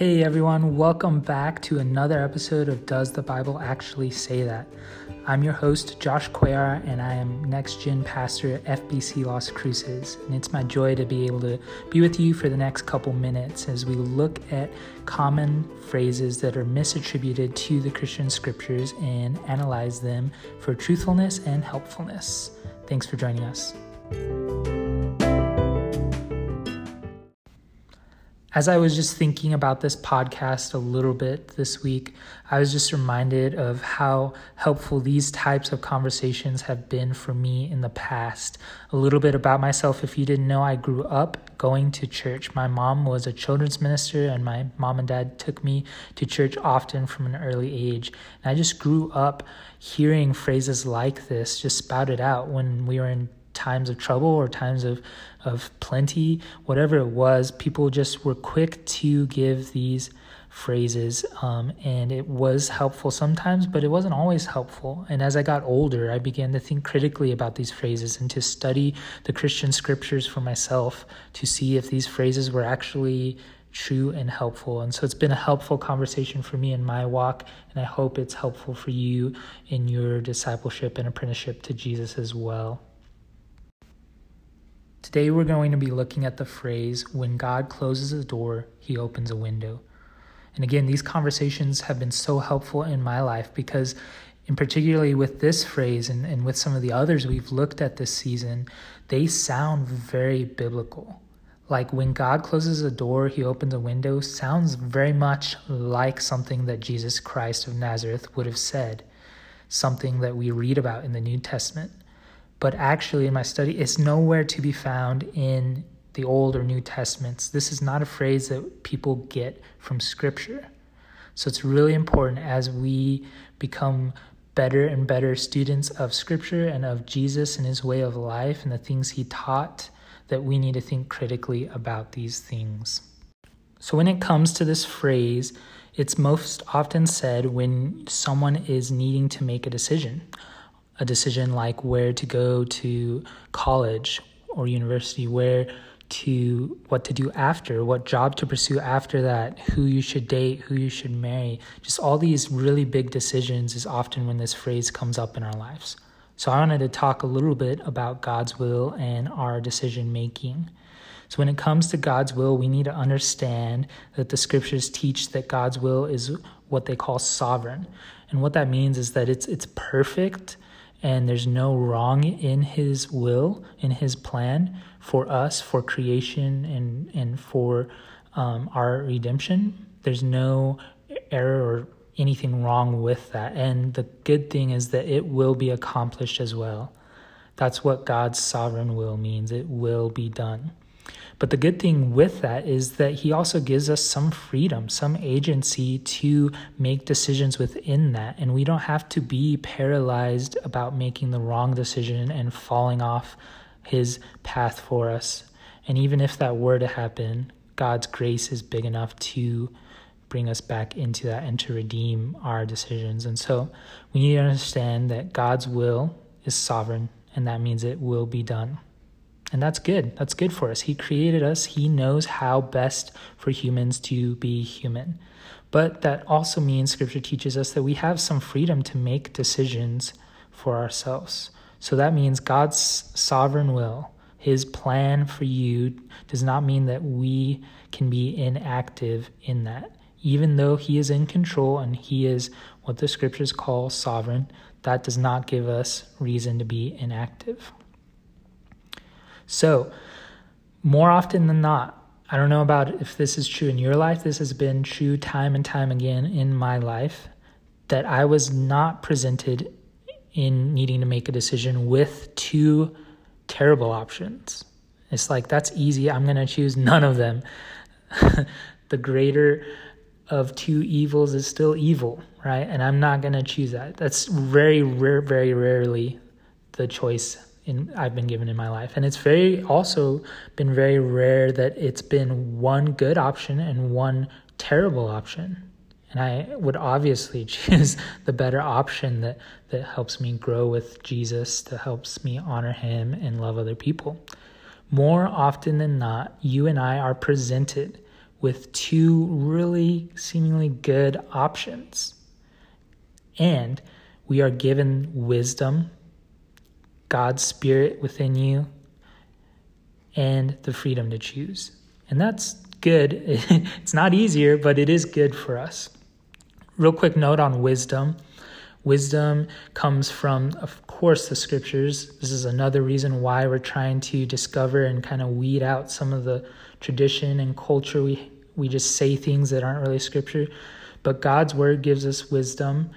Hey everyone, welcome back to another episode of Does the Bible Actually Say That? I'm your host, Josh Cuellar, and I am Next Gen Pastor at FBC Las Cruces. And it's my joy to be able to be with you for the next couple minutes as we look at common phrases that are misattributed to the Christian scriptures and analyze them for truthfulness and helpfulness. Thanks for joining us. As I was just thinking about this podcast a little bit this week, I was just reminded of how helpful these types of conversations have been for me in the past. A little bit about myself. If you didn't know, I grew up going to church. My mom was a children's minister, and my mom and dad took me to church often from an early age. And I just grew up hearing phrases like this just spouted out when we were in times of trouble or times of plenty, whatever it was. People just were quick to give these phrases, and it was helpful sometimes, but it wasn't always helpful. And as I got older, I began to think critically about these phrases and to study the Christian scriptures for myself to see if these phrases were actually true and helpful. And so it's been a helpful conversation for me in my walk, and I hope it's helpful for you in your discipleship and apprenticeship to Jesus as well. Today we're going to be looking at the phrase, when God closes a door, he opens a window. And again, these conversations have been so helpful in my life because, and particularly with this phrase and with some of the others we've looked at this season, they sound very biblical. Like, when God closes a door, he opens a window sounds very much like something that Jesus Christ of Nazareth would have said, something that we read about in the New Testament. But actually, in my study, it's nowhere to be found in the Old or New Testaments. This is not a phrase that people get from Scripture. So it's really important as we become better and better students of Scripture and of Jesus and his way of life and the things he taught, that we need to think critically about these things. So when it comes to this phrase, it's most often said when someone is needing to make a decision. A decision like where to go to college or university, what to do after, what job to pursue after that, who you should date, who you should marry. Just all these really big decisions is often when this phrase comes up in our lives. So I wanted to talk a little bit about God's will and our decision making. So when it comes to God's will, we need to understand that the scriptures teach that God's will is what they call sovereign. And what that means is that it's perfect, and there's no wrong in his will, in his plan for us, for creation, and for our redemption. There's no error or anything wrong with that. And the good thing is that it will be accomplished as well. That's what God's sovereign will means. It will be done. But the good thing with that is that he also gives us some freedom, some agency to make decisions within that. And we don't have to be paralyzed about making the wrong decision and falling off his path for us. And even if that were to happen, God's grace is big enough to bring us back into that and to redeem our decisions. And so we need to understand that God's will is sovereign, and that means it will be done. And that's good. That's good for us. He created us. He knows how best for humans to be human. But that also means Scripture teaches us that we have some freedom to make decisions for ourselves. So that means God's sovereign will, his plan for you, does not mean that we can be inactive in that. Even though he is in control and he is what the Scriptures call sovereign, that does not give us reason to be inactive. So, more often than not, I don't know about if this is true in your life, this has been true time and time again in my life, that I was not presented in needing to make a decision with two terrible options. It's like, that's easy, I'm going to choose none of them. The greater of two evils is still evil, right? And I'm not going to choose that. That's very rare, very rarely the choice I've been given in my life. And it's also been very rare that it's been one good option and one terrible option. And I would obviously choose the better option that helps me grow with Jesus, that helps me honor him and love other people. More often than not, you and I are presented with two really seemingly good options. And we are given wisdom, God's Spirit within you, and the freedom to choose. And that's good. It's not easier, but it is good for us. Real quick note on wisdom. Wisdom comes from, of course, the scriptures. This is another reason why we're trying to discover and kind of weed out some of the tradition and culture. We just say things that aren't really scripture. But God's word gives us wisdom.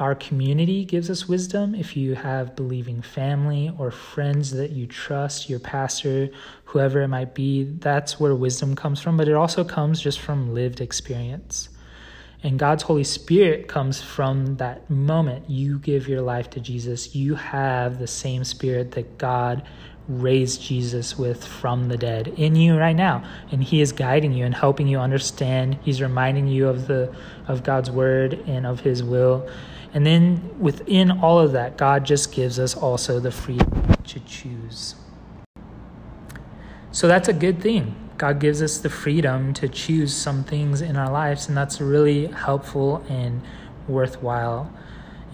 Our community gives us wisdom. If you have believing family or friends that you trust, your pastor, whoever it might be, that's where wisdom comes from. But it also comes just from lived experience. And God's Holy Spirit comes from that moment you give your life to Jesus. You have the same Spirit that God raised Jesus with from the dead in you right now. And He is guiding you and helping you understand. He's reminding you of God's Word and of His will. And then within all of that, God just gives us also the freedom to choose. So that's a good thing. God gives us the freedom to choose some things in our lives, and that's really helpful and worthwhile.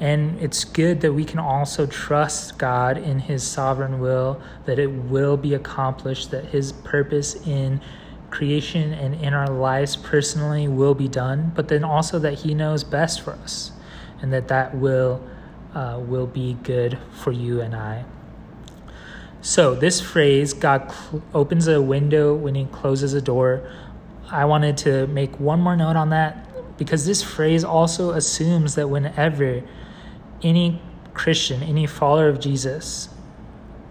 And it's good that we can also trust God in His sovereign will, that it will be accomplished, that His purpose in creation and in our lives personally will be done, but then also that He knows best for us, and that will be good for you and I. So this phrase, God opens a window when He closes a door, I wanted to make one more note on that, because this phrase also assumes that whenever any Christian, any follower of Jesus,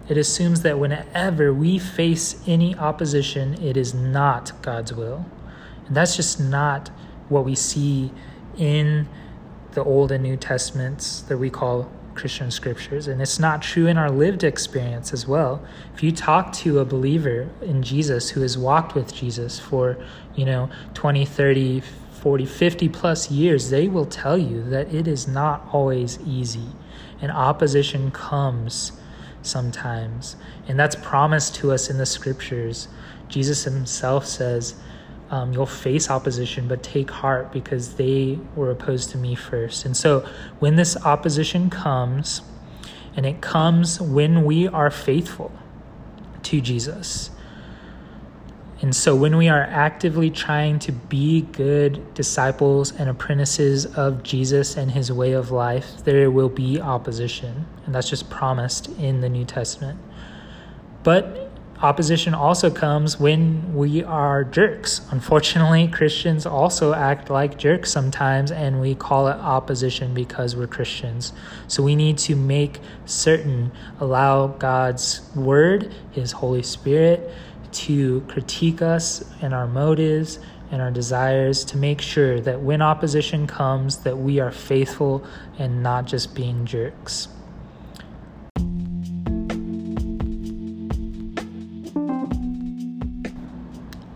it assumes that whenever we face any opposition, it is not God's will. And that's just not what we see in the Old and New Testaments that we call Christian scriptures, and it's not true in our lived experience as well. If you talk to a believer in Jesus who has walked with Jesus for 20, 30, 40, 50 plus years, they will tell you that it is not always easy, and opposition comes sometimes, and that's promised to us in the scriptures. Jesus Himself says, you'll face opposition, but take heart because they were opposed to me first. And so when this opposition comes, and it comes when we are faithful to Jesus. And so when we are actively trying to be good disciples and apprentices of Jesus and His way of life, there will be opposition. And that's just promised in the New Testament. But opposition also comes when we are jerks. Unfortunately, Christians also act like jerks sometimes, and we call it opposition because we're Christians. So we need to make certain, allow God's Word, His Holy Spirit, to critique us and our motives and our desires, to make sure that when opposition comes, that we are faithful and not just being jerks.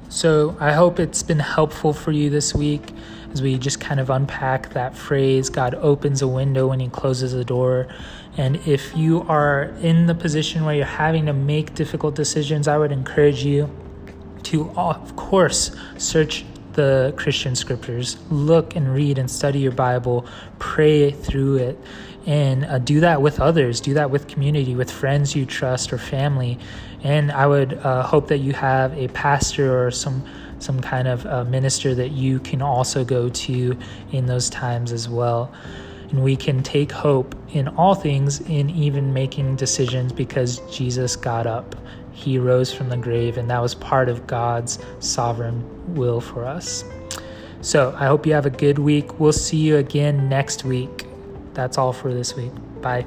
So I hope it's been helpful for you this week as we just kind of unpack that phrase, God opens a window when He closes a door. And if you are in the position where you're having to make difficult decisions, I would encourage you to, of course, search the Christian scriptures. Look and read and study your Bible. Pray through it. And do that with others. Do that with community, with friends you trust or family. And I would hope that you have a pastor or some kind of minister that you can also go to in those times as well. And we can take hope in all things, in even making decisions, because Jesus got up. He rose from the grave, and that was part of God's sovereign will for us. So I hope you have a good week. We'll see you again next week. That's all for this week. Bye.